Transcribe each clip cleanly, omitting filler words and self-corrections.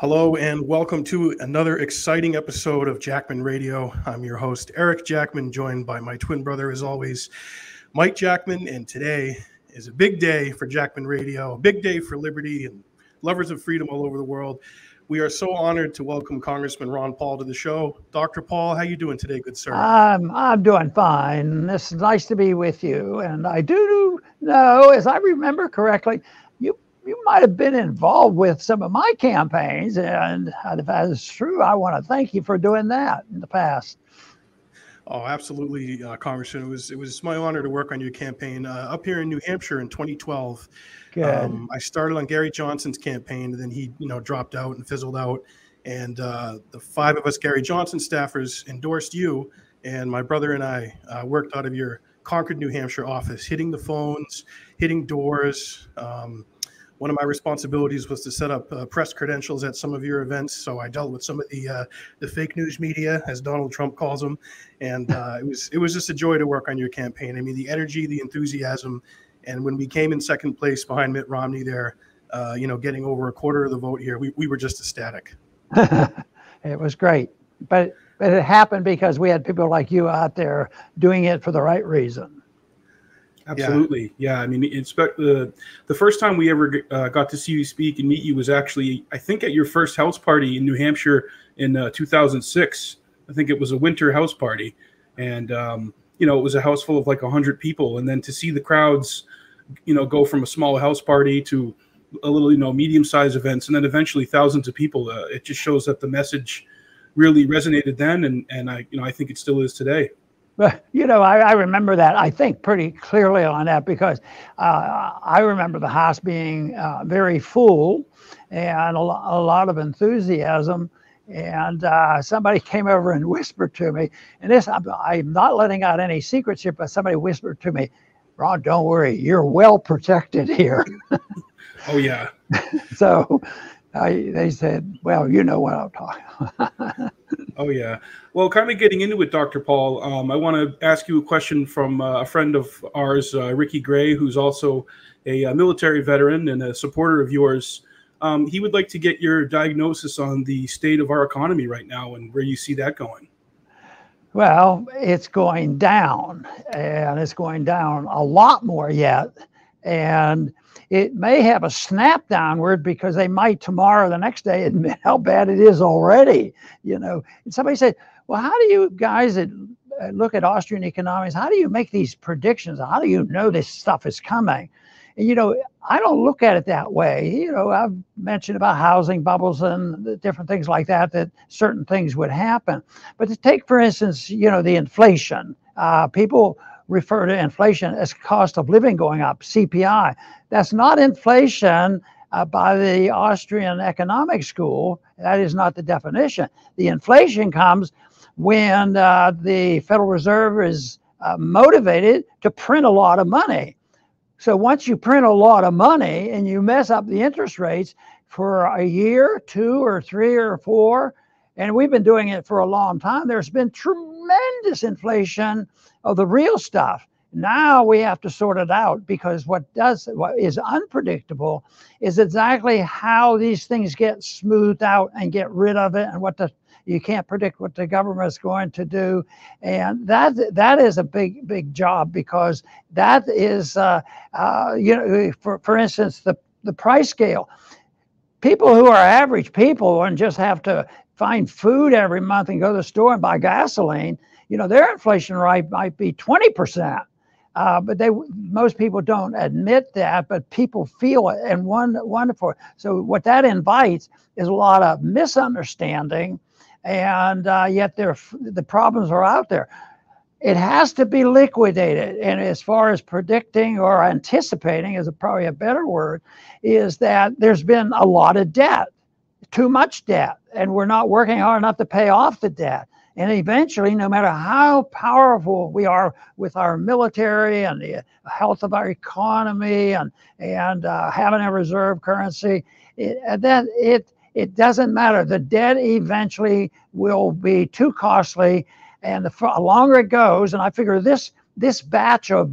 Hello and welcome to another exciting episode of Jackman Radio. I'm your host, Eric Jackman, joined by my twin brother, as always, Mike Jackman. And today is a big day for Jackman Radio, a big day for liberty and lovers of freedom all over the world. We are so honored to welcome Congressman Ron Paul to the show. Dr. Paul, how you doing today, good sir? I'm doing fine. It's nice to be with you. And I do know, as I remember correctly, you might have been involved with some of my campaigns, and if that is true, I want to thank you for doing that in the past. Oh, absolutely, Congressman. It was my honor to work on your campaign up here in New Hampshire in 2012. I started on Gary Johnson's campaign, and then he dropped out and fizzled out. And the five of us Gary Johnson staffers endorsed you, and my brother and I worked out of your Concord, New Hampshire office, hitting the phones, hitting doors. One of my responsibilities was to set up press credentials at some of your events, so I dealt with some of the fake news media, as Donald Trump calls them, and it was just a joy to work on your campaign. I mean, the energy, the enthusiasm, and when we came in second place behind Mitt Romney there, getting over a quarter of the vote here, we were just ecstatic. It was great, but it happened because we had people like you out there doing it for the right reason. Absolutely. Yeah. I mean, the first time we ever got to see you speak and meet you was actually, I think, at your first house party in New Hampshire in 2006. I think it was a winter house party. And, it was a house full of like 100 people. And then to see the crowds, go from a small house party to a little, medium-sized events and then eventually thousands of people, it just shows that the message really resonated then. And I think it still is today. But, I remember that, I think, pretty clearly on that, because I remember the house being very full and a lot of enthusiasm. And somebody came over and whispered to me, and this, I'm not letting out any secrets here, but somebody whispered to me, "Ron, don't worry, you're well protected here." Oh, yeah. So they said, well, you know what I'm talking about. Oh, yeah. Well, kind of getting into it, Dr. Paul, I want to ask you a question from a friend of ours, Ricky Gray, who's also a military veteran and a supporter of yours. He would like to get your diagnosis on the state of our economy right now and where you see that going. Well, it's going down, and it's going down a lot more yet. And it may have a snap downward because they might tomorrow, the next day, admit how bad it is already, And somebody said, well, how do you guys that look at Austrian economics, how do you make these predictions? How do you know this stuff is coming? And, I don't look at it that way. I've mentioned about housing bubbles and the different things like that, that certain things would happen. But to take, for instance, the inflation, people refer to inflation as cost of living going up, CPI. That's not inflation by the Austrian Economic School. That is not the definition. The inflation comes when the Federal Reserve is motivated to print a lot of money. So once you print a lot of money and you mess up the interest rates for a year, two or three or four, and we've been doing it for a long time, there's been tremendous inflation of the real stuff. Now we have to sort it out, because what is unpredictable is exactly how these things get smoothed out and get rid of it, and you can't predict what the government is going to do. And that is a big job, because that is for instance, the price scale. People who are average people and just have to find food every month and go to the store and buy gasoline, their inflation rate might be 20%. But most people don't admit that, but people feel it and wonderful. So what that invites is a lot of misunderstanding, and yet the problems are out there. It has to be liquidated. And as far as predicting or anticipating is probably a better word, is that there's been a lot of debt, too much debt, and we're not working hard enough to pay off the debt. And eventually, no matter how powerful we are with our military and the health of our economy and having a reserve currency, it doesn't matter. The debt eventually will be too costly, and the longer it goes, and I figure this batch of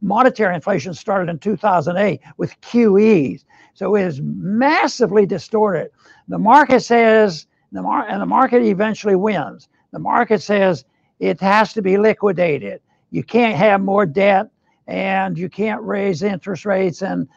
monetary inflation started in 2008 with QEs. So it is massively distorted. The market says, and the market eventually wins. The market says it has to be liquidated. You can't have more debt, and you can't raise interest rates, and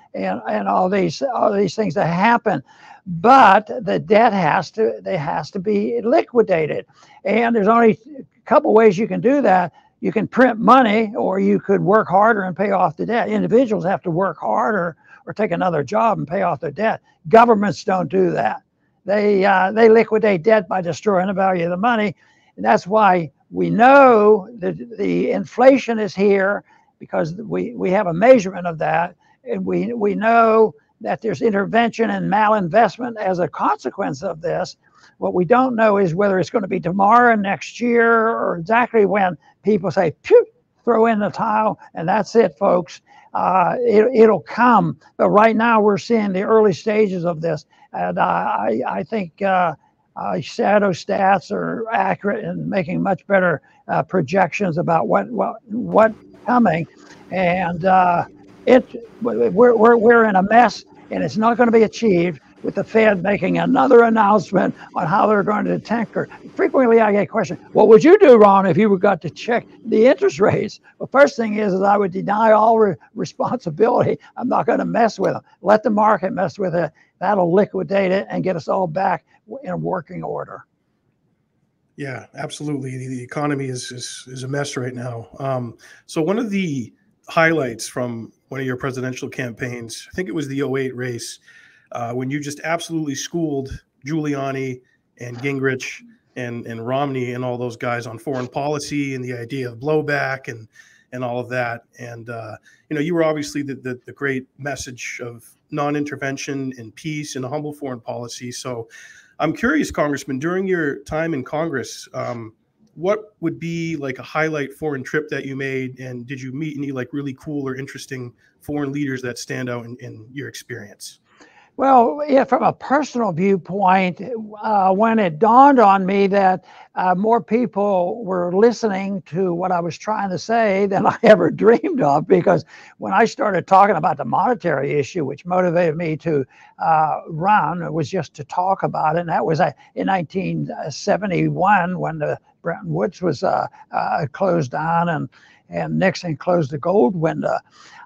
all these things that happen. But the debt has to be liquidated. And there's only a couple ways you can do that. You can print money, or you could work harder and pay off the debt. Individuals have to work harder or take another job and pay off their debt. Governments don't do that. They liquidate debt by destroying the value of the money. And that's why we know that the inflation is here, because we have a measurement of that. And we know that there's intervention and malinvestment as a consequence of this. What we don't know is whether it's going to be tomorrow, next year, or exactly when people say, phew, throw in the towel, and that's it, folks. It'll come. But right now we're seeing the early stages of this. And I think shadow stats are accurate in making much better projections about what's coming. And we're in a mess, and it's not going to be achieved with the Fed making another announcement on how they're going to tinker. Frequently I get questioned, what would you do, Ron, if you got to check the interest rates? Well, first thing is I would deny all responsibility. I'm not going to mess with them. Let the market mess with it. That'll liquidate it and get us all back in working order. Yeah, absolutely. The economy is a mess right now. So one of the highlights from one of your presidential campaigns, I think it was the 2008 race, when you just absolutely schooled Giuliani and Gingrich and Romney and all those guys on foreign policy and the idea of blowback and all of that. And, you know, you were obviously the great message of non-intervention and peace and a humble foreign policy. So I'm curious, Congressman, during your time in Congress, what would be like a highlight foreign trip that you made? And did you meet any like really cool or interesting foreign leaders that stand out in your experience? Well, yeah, from a personal viewpoint, when it dawned on me that more people were listening to what I was trying to say than I ever dreamed of, because when I started talking about the monetary issue, which motivated me to run, it was just to talk about it. And that was in 1971 when the Bretton Woods was closed down and Nixon closed the gold window.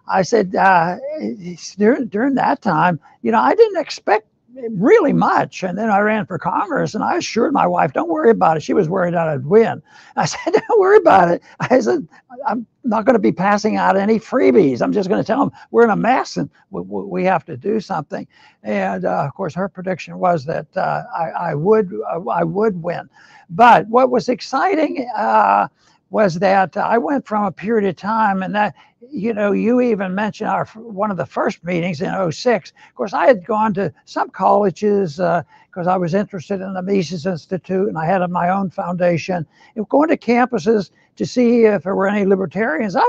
I said, during that time, you know, I didn't expect really much. And then I ran for Congress, and I assured my wife, don't worry about it. She was worried that I'd win. I said, don't worry about it. I said, I'm not going to be passing out any freebies. I'm just going to tell them we're in a mess and we have to do something. And of course, her prediction was that I would win. But what was exciting was that I went from a period of time, and that, you know, you even mentioned one of the first meetings in 2006. Of course, I had gone to some colleges because I was interested in the Mises Institute, and I had my own foundation. And going to campuses to see if there were any libertarians, I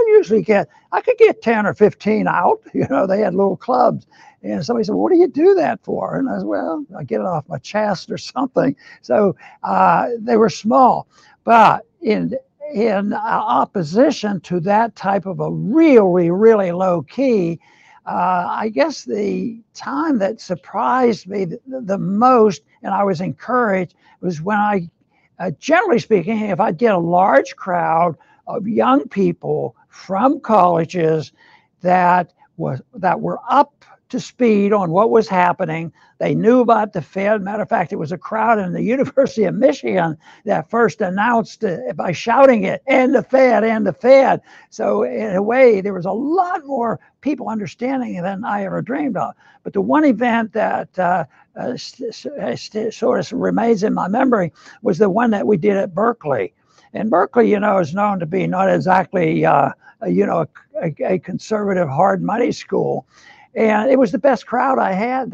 could get 10 or 15 out. You know, they had little clubs. And somebody said, well, what do you do that for? And I said, well, I get it off my chest or something. So they were small. But in opposition to that type of a really, really low key, I guess the time that surprised me the most, and I was encouraged, was when generally speaking, if I'd get a large crowd of young people from colleges that were up to speed on what was happening. They knew about the Fed. Matter of fact, it was a crowd in the University of Michigan that first announced it by shouting it, "End the Fed, end the Fed." So in a way, there was a lot more people understanding than I ever dreamed of. But the one event that sort of remains in my memory was the one that we did at Berkeley. And Berkeley, you know, is known to be not exactly, you know, a conservative hard money school. And it was the best crowd I had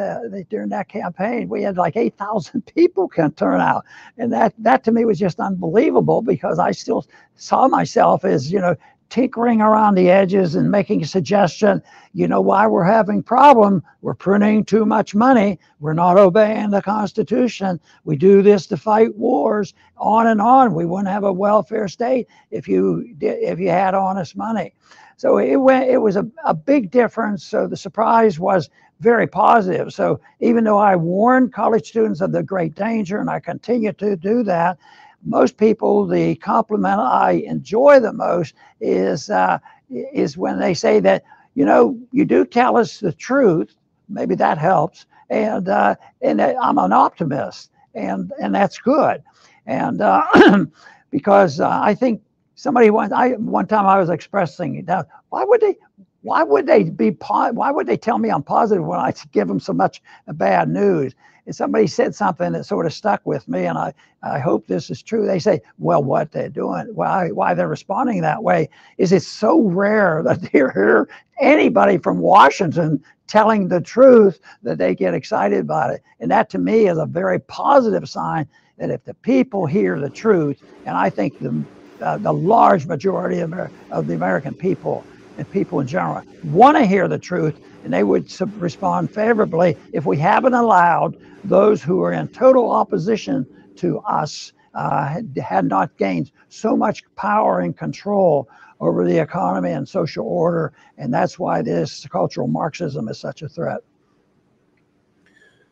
during that campaign. We had like 8,000 people can turn out. And that to me was just unbelievable, because I still saw myself as, you know, tinkering around the edges and making a suggestion, you know, why we're having problem. We're printing too much money. We're not obeying the Constitution. We do this to fight wars, on and on. We wouldn't have a welfare state if you had honest money. So it was a big difference. So the surprise was very positive. So even though I warned college students of the great danger, and I continue to do that, most people, the compliment I enjoy the most is when they say that, you know, you do tell us the truth. Maybe that helps. And I'm an optimist, and that's good. And because I think somebody one time I was expressing, why would they tell me I'm positive when I give them so much bad news? And somebody said something that sort of stuck with me, and I hope this is true. They say, well, what they're doing, why they're responding that way is it's so rare that they hear anybody from Washington telling the truth that they get excited about it. And that to me is a very positive sign that if the people hear the truth, and I think the large majority of the American people and people in general want to hear the truth, and they would respond favorably if we haven't allowed those who are in total opposition to us, had not gained so much power and control over the economy and social order. And that's why this cultural Marxism is such a threat.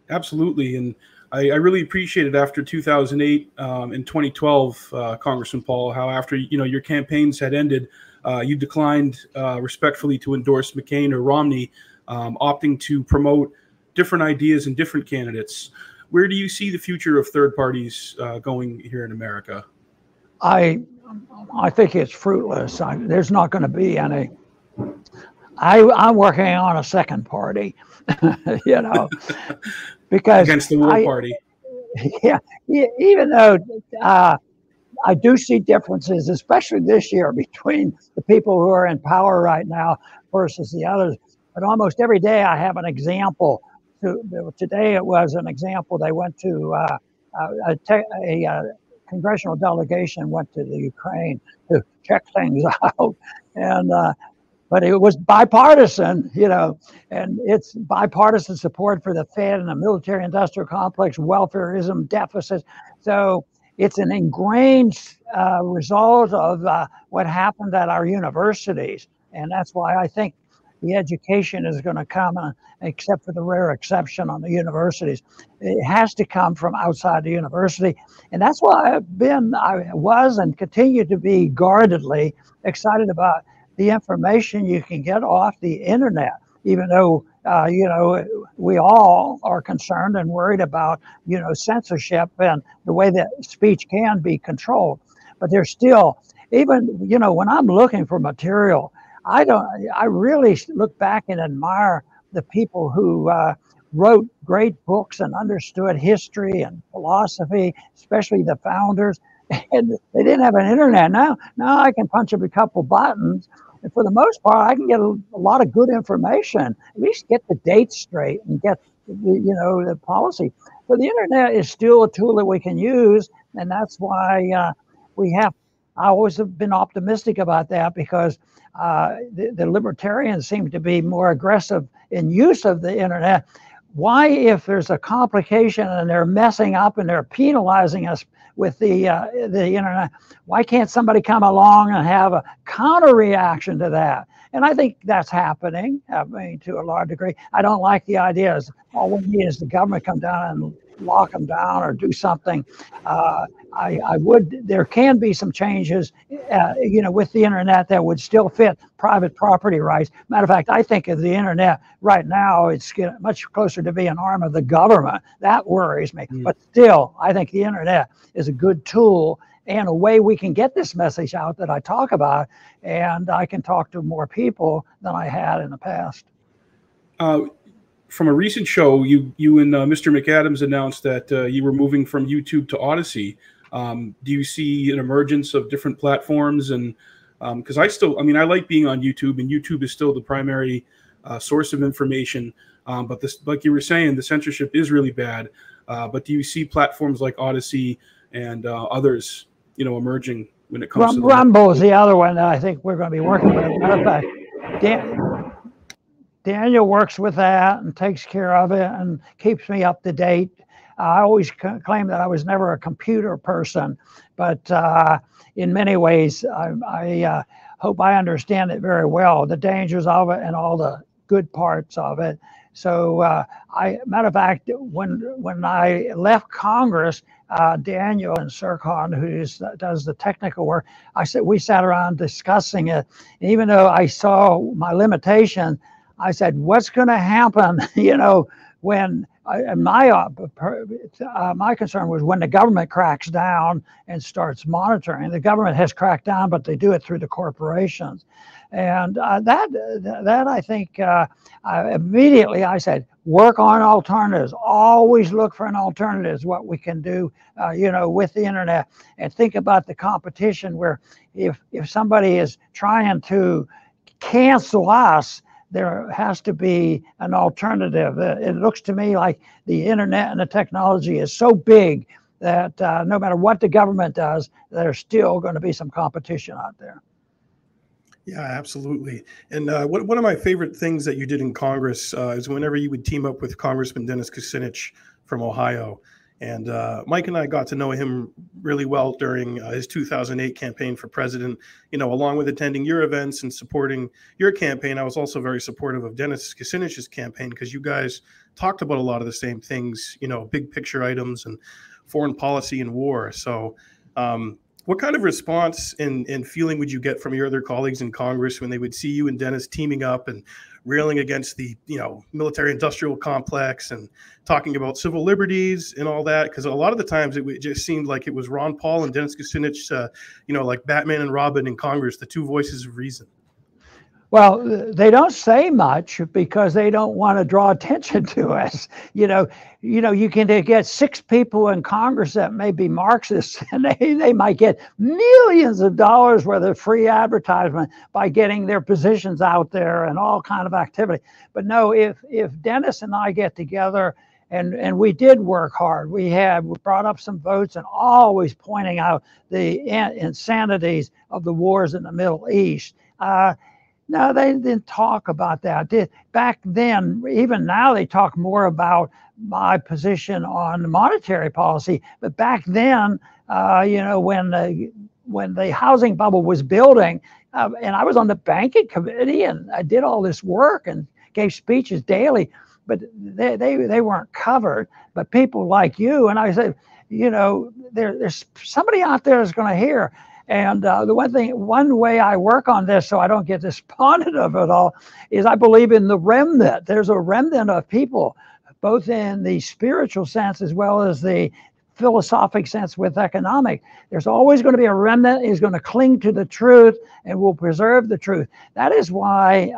Absolutely. And I really appreciated after 2008 and 2012, Congressman Paul, how after, you know, your campaigns had ended, you declined respectfully to endorse McCain or Romney, opting to promote different ideas and different candidates. Where do you see the future of third parties going here in America? I think it's fruitless. There's not going to be any. I'm working on a second party, you know, because against the war party. Yeah, even though I do see differences, especially this year, between the people who are in power right now versus the others. But almost every day I have an example. Today it was an example. They went to a congressional delegation went to the Ukraine to check things out, and but it was bipartisan, you know, and it's bipartisan support for the Fed and the military-industrial complex, welfareism, deficits. So it's an ingrained result of what happened at our universities. And that's why I think the education is going to come, except for the rare exception on the universities. It has to come from outside the university. And that's why I was and continue to be guardedly excited about the information you can get off the internet, even though you know, we all are concerned and worried about, you know, censorship and the way that speech can be controlled. But there's still, even, you know, when I'm looking for material, I really look back and admire the people who wrote great books and understood history and philosophy, especially the founders. And they didn't have an internet. Now I can punch up a couple buttons. And for the most part, I can get a lot of good information, at least get the dates straight and get, you know, the policy. But the internet is still a tool that we can use. And that's why I always have been optimistic about that, because the libertarians seem to be more aggressive in use of the internet. Why, if there's a complication and they're messing up and they're penalizing us with the internet, why can't somebody come along and have a counter reaction to that? And I think that's happening, I mean, to a large degree. I don't like the ideas. All we need is the government come down and lock them down or do something. There can be some changes, you know, with the internet that would still fit private property rights. Matter of fact, I think of the internet right now, it's much closer to be an arm of the government. That worries me. Mm. But still, I think the internet is a good tool and a way we can get this message out that I talk about, and I can talk to more people than I had in the past. From a recent show, you and Mr. McAdams announced that you were moving from YouTube to Odyssey. Do you see an emergence of different platforms? And because I like being on YouTube, and YouTube is still the primary source of information. But this, like you were saying, the censorship is really bad. But do you see platforms like Odyssey and others, you know, emerging when it comes to Rumble is the other one that I think we're going to be working with. Matter of fact, Daniel works with that and takes care of it and keeps me up to date. I always claim that I was never a computer person, but in many ways, I hope I understand it very well, the dangers of it and all the good parts of it. So, matter of fact, when I left Congress, Daniel and Sircon, who does the technical work, we sat around discussing it. And even though I saw my limitation, I said, "What's going to happen?" You know, when my concern was when the government cracks down and starts monitoring. The government has cracked down, but they do it through the corporations. And that I think immediately I said, work on alternatives. Always look for an alternative, what we can do, you know, with the internet, and think about the competition. Where if somebody is trying to cancel us, there has to be an alternative. It looks to me like the internet and the technology is so big that no matter what the government does, there's still going to be some competition out there. Yeah, absolutely. And one of my favorite things that you did in Congress is whenever you would team up with Congressman Dennis Kucinich from Ohio. And Mike and I got to know him really well during his 2008 campaign for president. You know, along with attending your events and supporting your campaign, I was also very supportive of Dennis Kucinich's campaign, because you guys talked about a lot of the same things, you know, big picture items and foreign policy and war. So what kind of response and feeling would you get from your other colleagues in Congress when they would see you and Dennis teaming up and railing against the, you know, military-industrial complex and talking about civil liberties and all that? Because a lot of the times it just seemed like it was Ron Paul and Dennis Kucinich, you know, like Batman and Robin in Congress, the two voices of reason. Well, they don't say much because they don't want to draw attention to us. You can get 6 people in Congress that may be Marxists, and they might get millions of dollars worth of free advertisement by getting their positions out there and all kind of activity. But no, if Dennis and I get together, and we did work hard. We brought up some votes and always pointing out the insanities of the wars in the Middle East. No, they didn't talk about that. Back then, even now, they talk more about my position on monetary policy. But back then, you know, when the housing bubble was building, and I was on the banking committee, and I did all this work and gave speeches daily, but they weren't covered. But people like you, and I said, you know, there's somebody out there that's going to hear. And the one way I work on this, so I don't get despondent of it all, is I believe in the remnant. There's a remnant of people, both in the spiritual sense as well as the philosophic sense with economic. There's always going to be a remnant who's going to cling to the truth and will preserve the truth. That is why,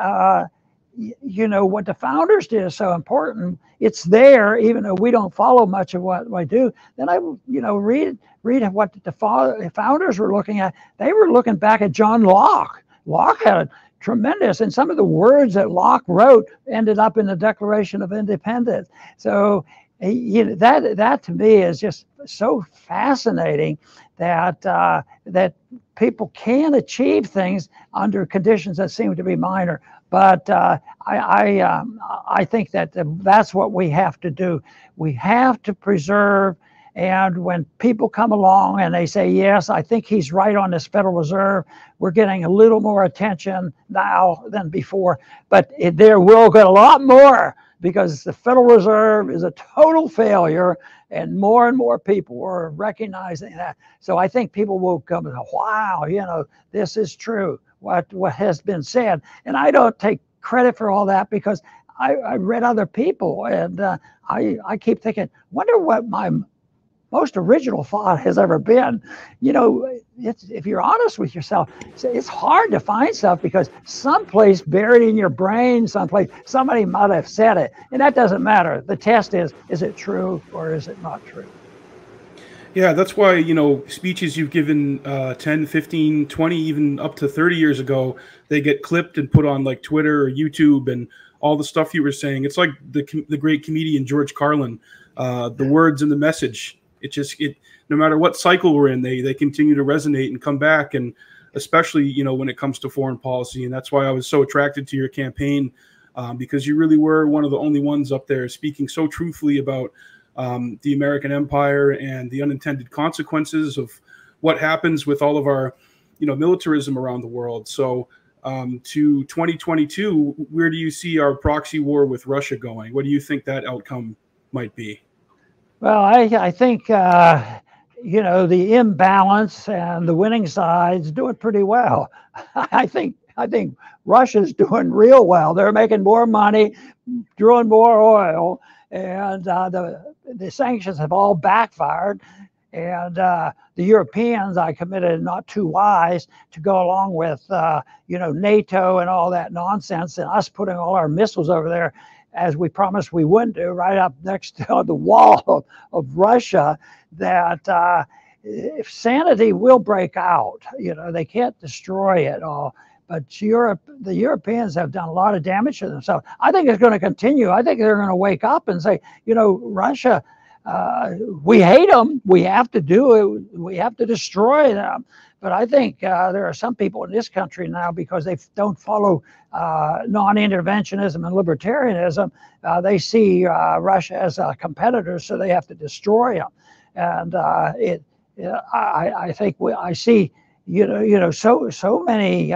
you know, what the founders did is so important. It's there, even though we don't follow much of what I do. Then I, you know, read what the founders were looking at. They were looking back at John Locke. Locke had a tremendous, and some of the words that Locke wrote ended up in the Declaration of Independence. So, you know, that to me is just so fascinating, that that people can achieve things under conditions that seem to be minor. But I think that that's what we have to do. We have to preserve. And when people come along and they say, yes, I think he's right on this Federal Reserve, we're getting a little more attention now than before. But there will get a lot more, because the Federal Reserve is a total failure, and more people are recognizing that. So I think people will come and go, wow, you know, this is true, what has been said. And I don't take credit for all that, because I read other people, and I keep thinking, wonder what my most original thought has ever been. You know, if you're honest with yourself, it's hard to find stuff, because someplace buried in your brain, someplace, somebody might have said it, and that doesn't matter. The test is it true or is it not true? Yeah, that's why, you know, speeches you've given 10, 15, 20, even up to 30 years ago, they get clipped and put on like Twitter or YouTube, and all the stuff you were saying. It's like the great comedian George Carlin, the words and the message. It no matter what cycle we're in, they continue to resonate and come back, and especially, you know, when it comes to foreign policy. And that's why I was so attracted to your campaign, because you really were one of the only ones up there speaking so truthfully about the American empire and the unintended consequences of what happens with all of our, militarism around the world. So to 2022, where do you see our proxy war with Russia going? What do you think that outcome might be? Well, I think, the imbalance and the winning sides do it pretty well. I think Russia's doing real well. They're making more money, drilling more oil, and the sanctions have all backfired. And the Europeans, I committed not too wise to go along with, NATO and all that nonsense, and us putting all our missiles over there, as we promised we wouldn't do, right up next to the wall of Russia, that if sanity will break out. They can't destroy it all. But the Europeans have done a lot of damage to themselves. I think it's going to continue. I think they're going to wake up and say, Russia, we hate them. We have to do it. We have to destroy them. But I think there are some people in this country now, because they don't follow non-interventionism and libertarianism, they see Russia as a competitor, so they have to destroy them. And I think I see so many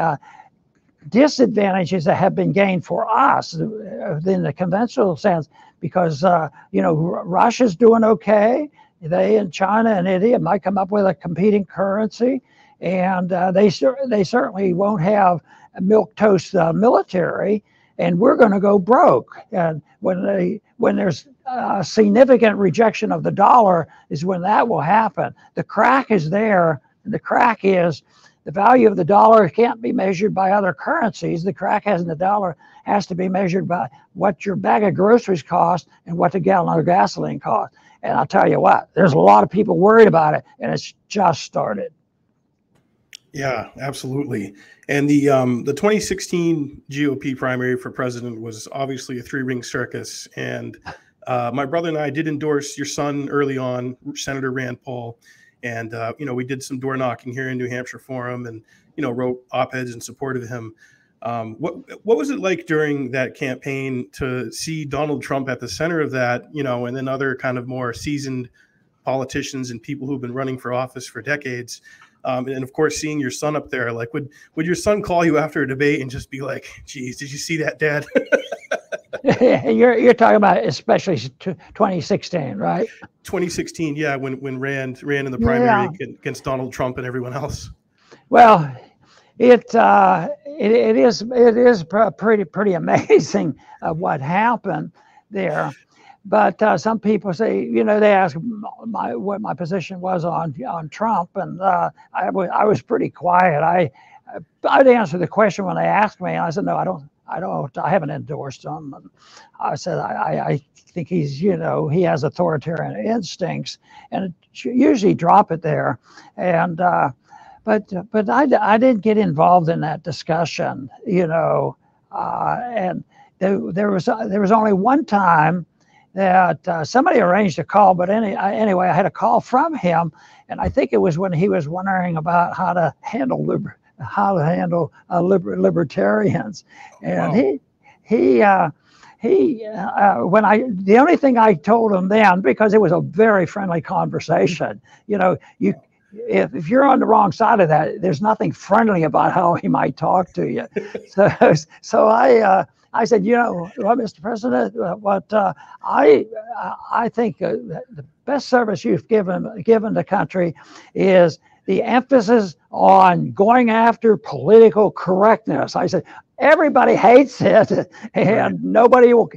disadvantages that have been gained for us in the conventional sense, because Russia's doing okay. They and China and India might come up with a competing currency. And they certainly won't have a milquetoast military, and we're going to go broke. And when there's a significant rejection of the dollar is when that will happen. The crack is there. The crack is the value of the dollar can't be measured by other currencies. The crack has in the dollar has to be measured by what your bag of groceries costs and what the gallon of gasoline costs. And I'll tell you what, there's a lot of people worried about it, and it's just started. Yeah, absolutely. And the 2016 GOP primary for president was obviously a three-ring circus. And my brother and I did endorse your son early on, Senator Rand Paul. And, we did some door knocking here in New Hampshire for him and, wrote op-eds in support of him. What was it like during that campaign to see Donald Trump at the center of that, and then other kind of more seasoned politicians and people who've been running for office for decades? And of course, seeing your son up there, like, would your son call you after a debate and just be like, "Geez, did you see that, Dad?" You're talking about especially 2016, right? 2016, yeah, when Rand ran in the primary against Donald Trump and everyone else. Well, it is pretty amazing what happened there. But some people say, they ask what my position was on Trump, and I was pretty quiet. I'd answer the question when they asked me, and I said, no, I haven't endorsed him. And I said, I think he's, he has authoritarian instincts, and usually drop it there. And but I did get involved in that discussion, and there was only one time that somebody arranged a call, but anyway, I had a call from him, and I think it was when he was wondering about how to handle libertarians, and wow. The only thing I told him then, because it was a very friendly conversation, if you're on the wrong side of that, there's nothing friendly about how he might talk to you. So I said, well, Mr. President, I think the best service you've given the country is the emphasis on going after political correctness. I said, everybody hates it, and nobody will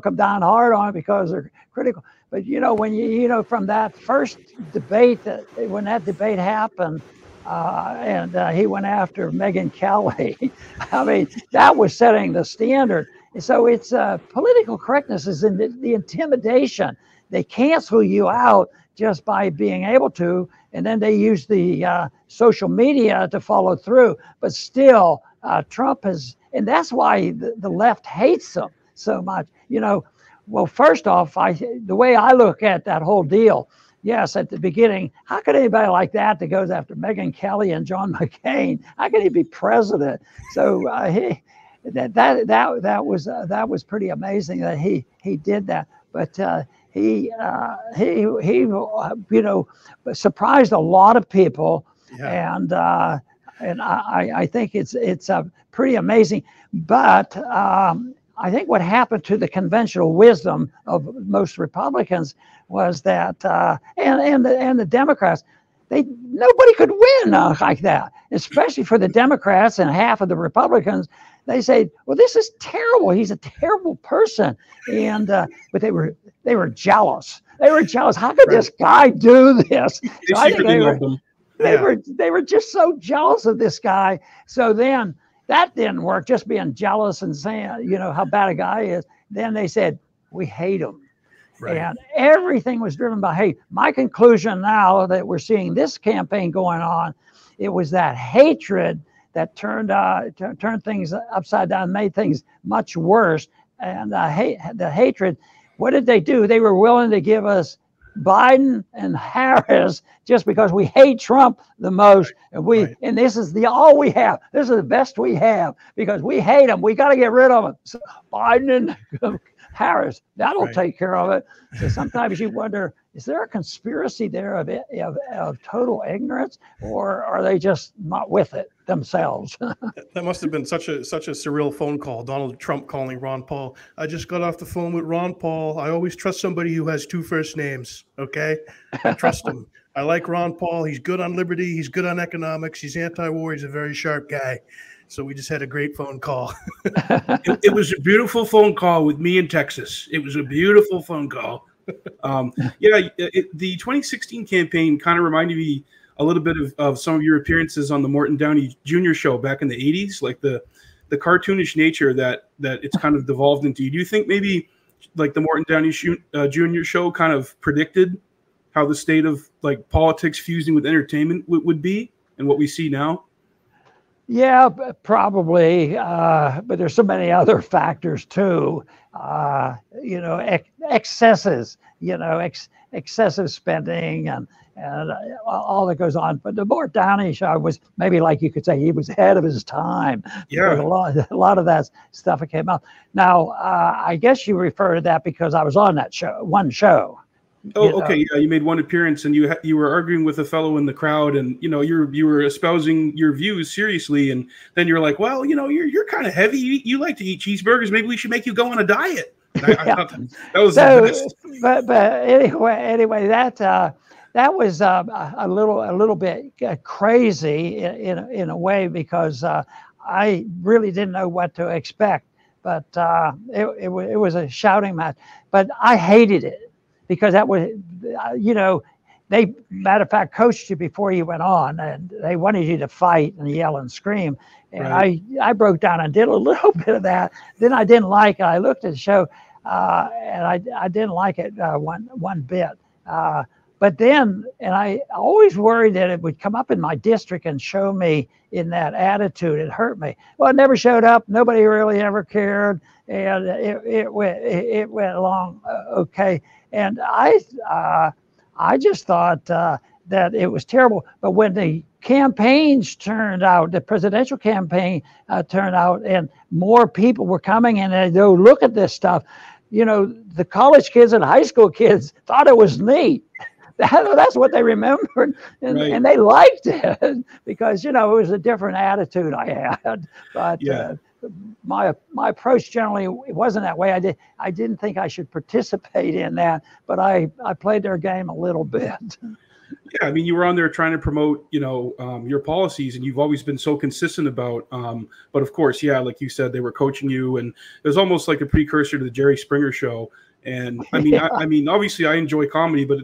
come down hard on it because they're critical. But when from that first debate, when that debate happened, and he went after Megyn Kelly, I mean, that was setting the standard. And so it's political correctness is in the intimidation. They cancel you out just by being able to, and then they use the social media to follow through. But still, Trump has, and that's why the left hates him so much. Well, first off, the way I look at that whole deal, yes, at the beginning, how could anybody like that goes after Megyn Kelly and John McCain? How could he be president? So that was pretty amazing that he did that. But he surprised a lot of people, and And I think it's pretty amazing. But I think what happened to the conventional wisdom of most Republicans was that and the Democrats, nobody could win like that, especially for the Democrats and half of the Republicans. They say, well, this is terrible. He's a terrible person. And but they were jealous. They were jealous. How could this guy do this? So I think they were just so jealous of this guy. So then that didn't work. Just being jealous and saying, you know, how bad a guy is. Then they said, we hate him. Right. And everything was driven by hate. My conclusion now that we're seeing this campaign going on, it was that hatred that turned things upside down, made things much worse. And the hatred, what did they do? They were willing to give us Biden and Harris just because we hate Trump the most. And and this is all we have. This is the best we have because we hate him. We got to get rid of him. So Biden and Harris, that'll take care of it. So sometimes you wonder, is there a conspiracy there of total ignorance, or are they just not with it themselves? That must have been such a surreal phone call. Donald Trump calling Ron Paul. I just got off the phone with Ron Paul. I always trust somebody who has two first names. Okay, I trust him. I like Ron Paul. He's good on liberty. He's good on economics. He's anti-war. He's a very sharp guy. So we just had a great phone call. It was a beautiful phone call with me in Texas. It was a beautiful phone call. The 2016 campaign kind of reminded me a little bit of some of your appearances on the Morton Downey Jr. show back in the 80s, like the cartoonish nature that it's kind of devolved into. Do you think maybe like the Morton Downey Jr. show kind of predicted how the state of like politics fusing with entertainment would be and what we see now? Yeah, probably, but there's so many other factors too. You know, excesses. You know, excessive spending and all that goes on. But the Mort Downey show was maybe, like you could say, he was ahead of his time. Yeah, a lot of that stuff came out. Now, I guess you refer to that because I was on that show, one show. Oh, okay. Yeah, you made one appearance, and you were arguing with a fellow in the crowd, and you know you were espousing your views seriously, and then you're like, well, you know, you're kind of heavy. You like to eat cheeseburgers. Maybe we should make you go on a diet. I thought that was so, the best. But anyway, that was a little bit crazy in a way because I really didn't know what to expect, but it was a shouting match, but I hated it. Because that was, you know, they, matter of fact, coached you before you went on, and they wanted you to fight and yell and scream. And I broke down and did a little bit of that. Then I didn't like it. I looked at the show, and I didn't like it one bit. But then, and I always worried that it would come up in my district and show me in that attitude. It hurt me. Well, it never showed up. Nobody really ever cared, and it went along okay. And I just thought that it was terrible. But when the campaigns turned out, the presidential campaign turned out, and more people were coming and they go, look at this stuff. You know, the college kids and high school kids thought it was neat. That's what they remembered, and they liked it because, you know, it was a different attitude I had. But yeah. My approach generally wasn't that way. I didn't think I should participate in that, but I played their game a little bit. Yeah, I mean, you were on there trying to promote, you know, your policies, and you've always been so consistent about. But of course, yeah, like you said, they were coaching you, and it was almost like a precursor to the Jerry Springer show. And I mean, yeah. I mean, obviously, I enjoy comedy, but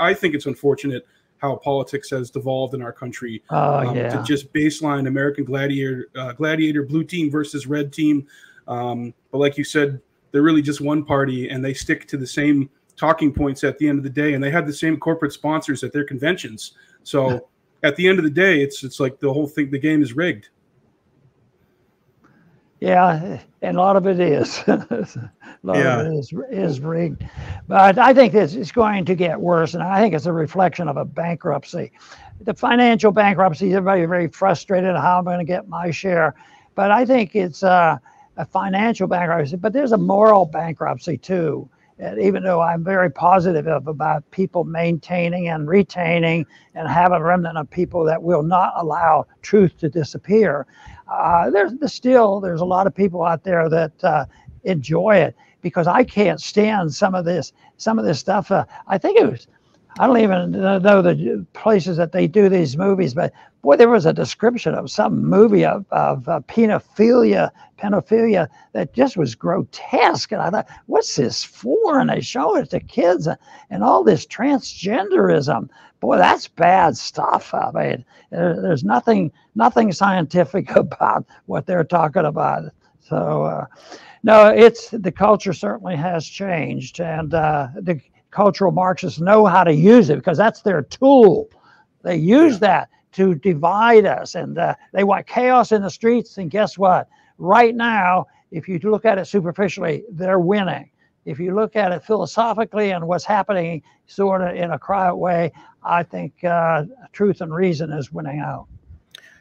I think it's unfortunate how politics has devolved in our country to just baseline American gladiator, blue team versus red team. But like you said, they're really just one party, and they stick to the same talking points at the end of the day. And they have the same corporate sponsors at their conventions. So at the end of the day, it's like the whole thing, the game is rigged. Yeah, and a lot of it is. a lot of it is rigged. But I think it's going to get worse, and I think it's a reflection of a bankruptcy. The financial bankruptcy, everybody's very frustrated, how I'm going to get my share. But I think it's a financial bankruptcy, but there's a moral bankruptcy too. even though I'm very positive about people maintaining and retaining and have a remnant of people that will not allow truth to disappear, there's a lot of people out there that enjoy it, because I can't stand some of this stuff. I think it was, I don't even know the places that they do these movies, but boy, there was a description of some movie of pedophilia that just was grotesque. And I thought, what's this for? And they show it to kids, and all this transgenderism. Boy, that's bad stuff. I mean, there's nothing scientific about what they're talking about. So, no, the culture certainly has changed, and the cultural Marxists know how to use it, because that's their tool. They use that to divide us, and they want chaos in the streets. And guess what? Right now, if you look at it superficially, they're winning. If you look at it philosophically and what's happening sort of in a quiet way, I think truth and reason is winning out.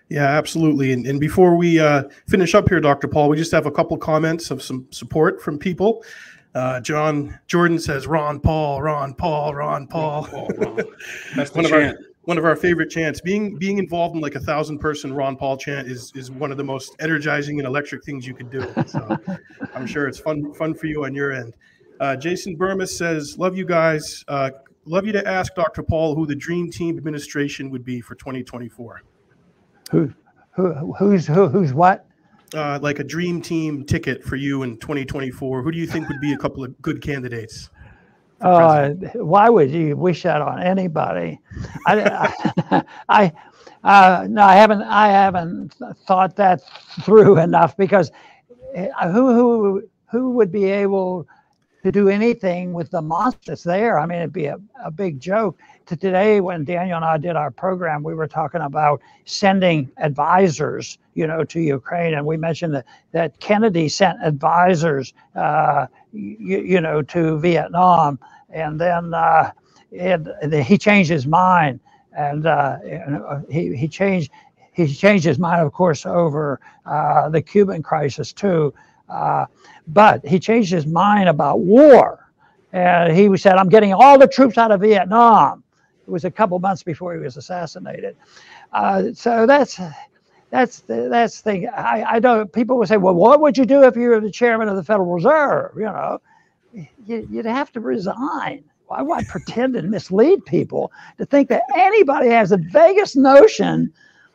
Yeah, absolutely. And before we finish up here, Dr. Paul, we just have a couple comments of some support from people. John Jordan says, Ron Paul, Ron Paul, Ron Paul. That's one of our favorite chants. Being involved in like 1,000-person Ron Paul chant is one of the most energizing and electric things you could do. So I'm sure it's fun for you on your end. Jason Burmis says, love you guys. Love you to ask Dr. Paul who the dream team administration would be for 2024. Who's what? Like a dream team ticket for you in 2024. Who do you think would be a couple of good candidates? Why would you wish that on anybody? No, I haven't thought that through enough, because who would be able to do anything with the monsters there? I mean, it'd be a big joke. Today, when Daniel and I did our program, we were talking about sending advisors, to Ukraine, and we mentioned that Kennedy sent advisors, to Vietnam, and then he changed his mind, and he changed his mind, of course, over the Cuban crisis too, but he changed his mind about war, and he said, "I'm getting all the troops out of Vietnam." It was a couple months before he was assassinated. So that's the thing. I don't. People would say, "Well, what would you do if you were the chairman of the Federal Reserve?" You'd have to resign. Why pretend and mislead people to think that anybody has the vaguest notion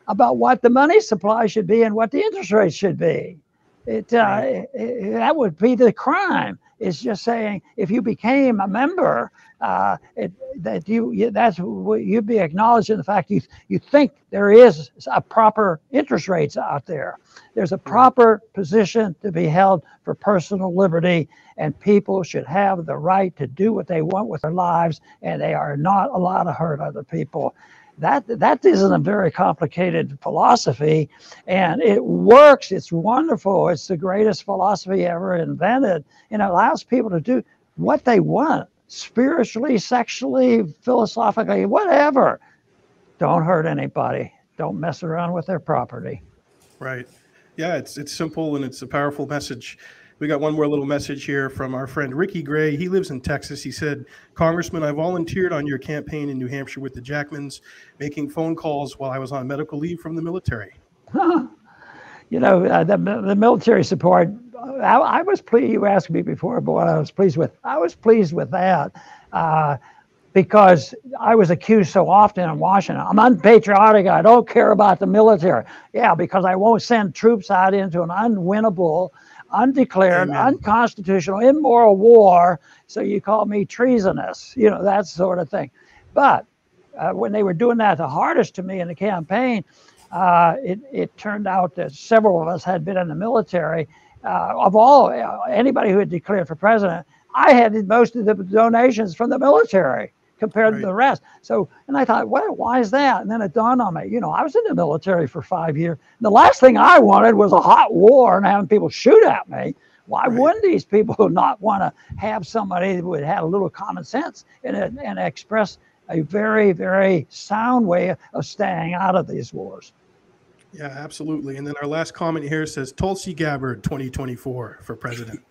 about what the money supply should be and what the interest rate should be? That would be the crime. It's just saying if you became a member, you'd be acknowledging the fact you think there is a proper interest rates out there. There's a proper position to be held for personal liberty, and people should have the right to do what they want with their lives, and they are not allowed to hurt other people. That isn't a very complicated philosophy, and it works. It's wonderful. It's the greatest philosophy ever invented, and it allows people to do what they want, spiritually, sexually, philosophically, whatever. Don't hurt anybody. Don't mess around with their property. Right. Yeah, it's simple, and it's a powerful message. We got one more little message here from our friend Ricky Gray. He lives in Texas. He said, Congressman, I volunteered on your campaign in New Hampshire with the Jackmans, making phone calls while I was on medical leave from the military. The military support, I was pleased. You asked me before, but what I was pleased with that because I was accused so often in Washington. I'm unpatriotic. I don't care about the military. Yeah, because I won't send troops out into an unwinnable, undeclared, unconstitutional, immoral war, so you call me treasonous, that sort of thing. But when they were doing that the hardest to me in the campaign, it turned out that several of us had been in the military. Anybody who had declared for president, I had most of the donations from the military compared to the rest. So, and I thought, why is that? And then it dawned on me, I was in the military for 5 years. The last thing I wanted was a hot war and having people shoot at me. Why wouldn't these people not want to have somebody who had a little common sense and express a very, very sound way of staying out of these wars? Yeah, absolutely. And then our last comment here says, Tulsi Gabbard, 2024 for president.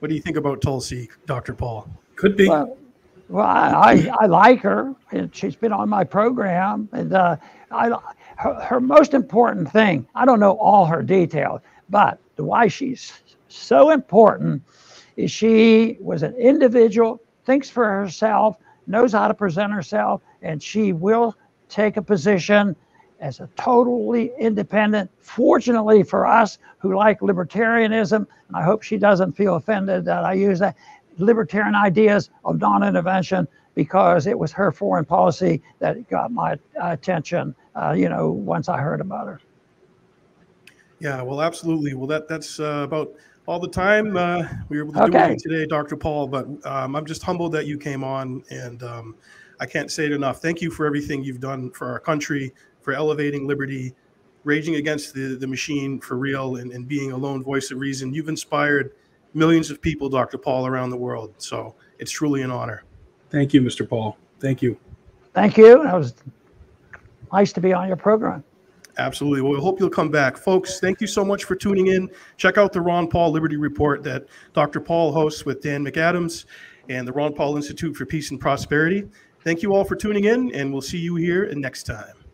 What do you think about Tulsi, Dr. Paul? Could be. Well, I like her, and she's been on my program, and her most important thing, I don't know all her details, but why she's so important is she was an individual, thinks for herself, knows how to present herself, and she will take a position as a totally independent, fortunately for us who like libertarianism, and I hope she doesn't feel offended that I use that, libertarian ideas of non-intervention, because it was her foreign policy that got my attention, you know, once I heard about her. Yeah, well, absolutely. Well, that's about all the time we were able to do it today, Dr. Paul, but I'm just humbled that you came on, and I can't say it enough. Thank you for everything you've done for our country, for elevating liberty, raging against the machine for real, and being a lone voice of reason. You've inspired millions of people, Dr. Paul, around the world. So it's truly an honor. Thank you, Mr. Paul. Thank you. Thank you. It was nice to be on your program. Absolutely. Well, we hope you'll come back. Folks, thank you so much for tuning in. Check out the Ron Paul Liberty Report that Dr. Paul hosts with Dan McAdams and the Ron Paul Institute for Peace and Prosperity. Thank you all for tuning in, and we'll see you here next time.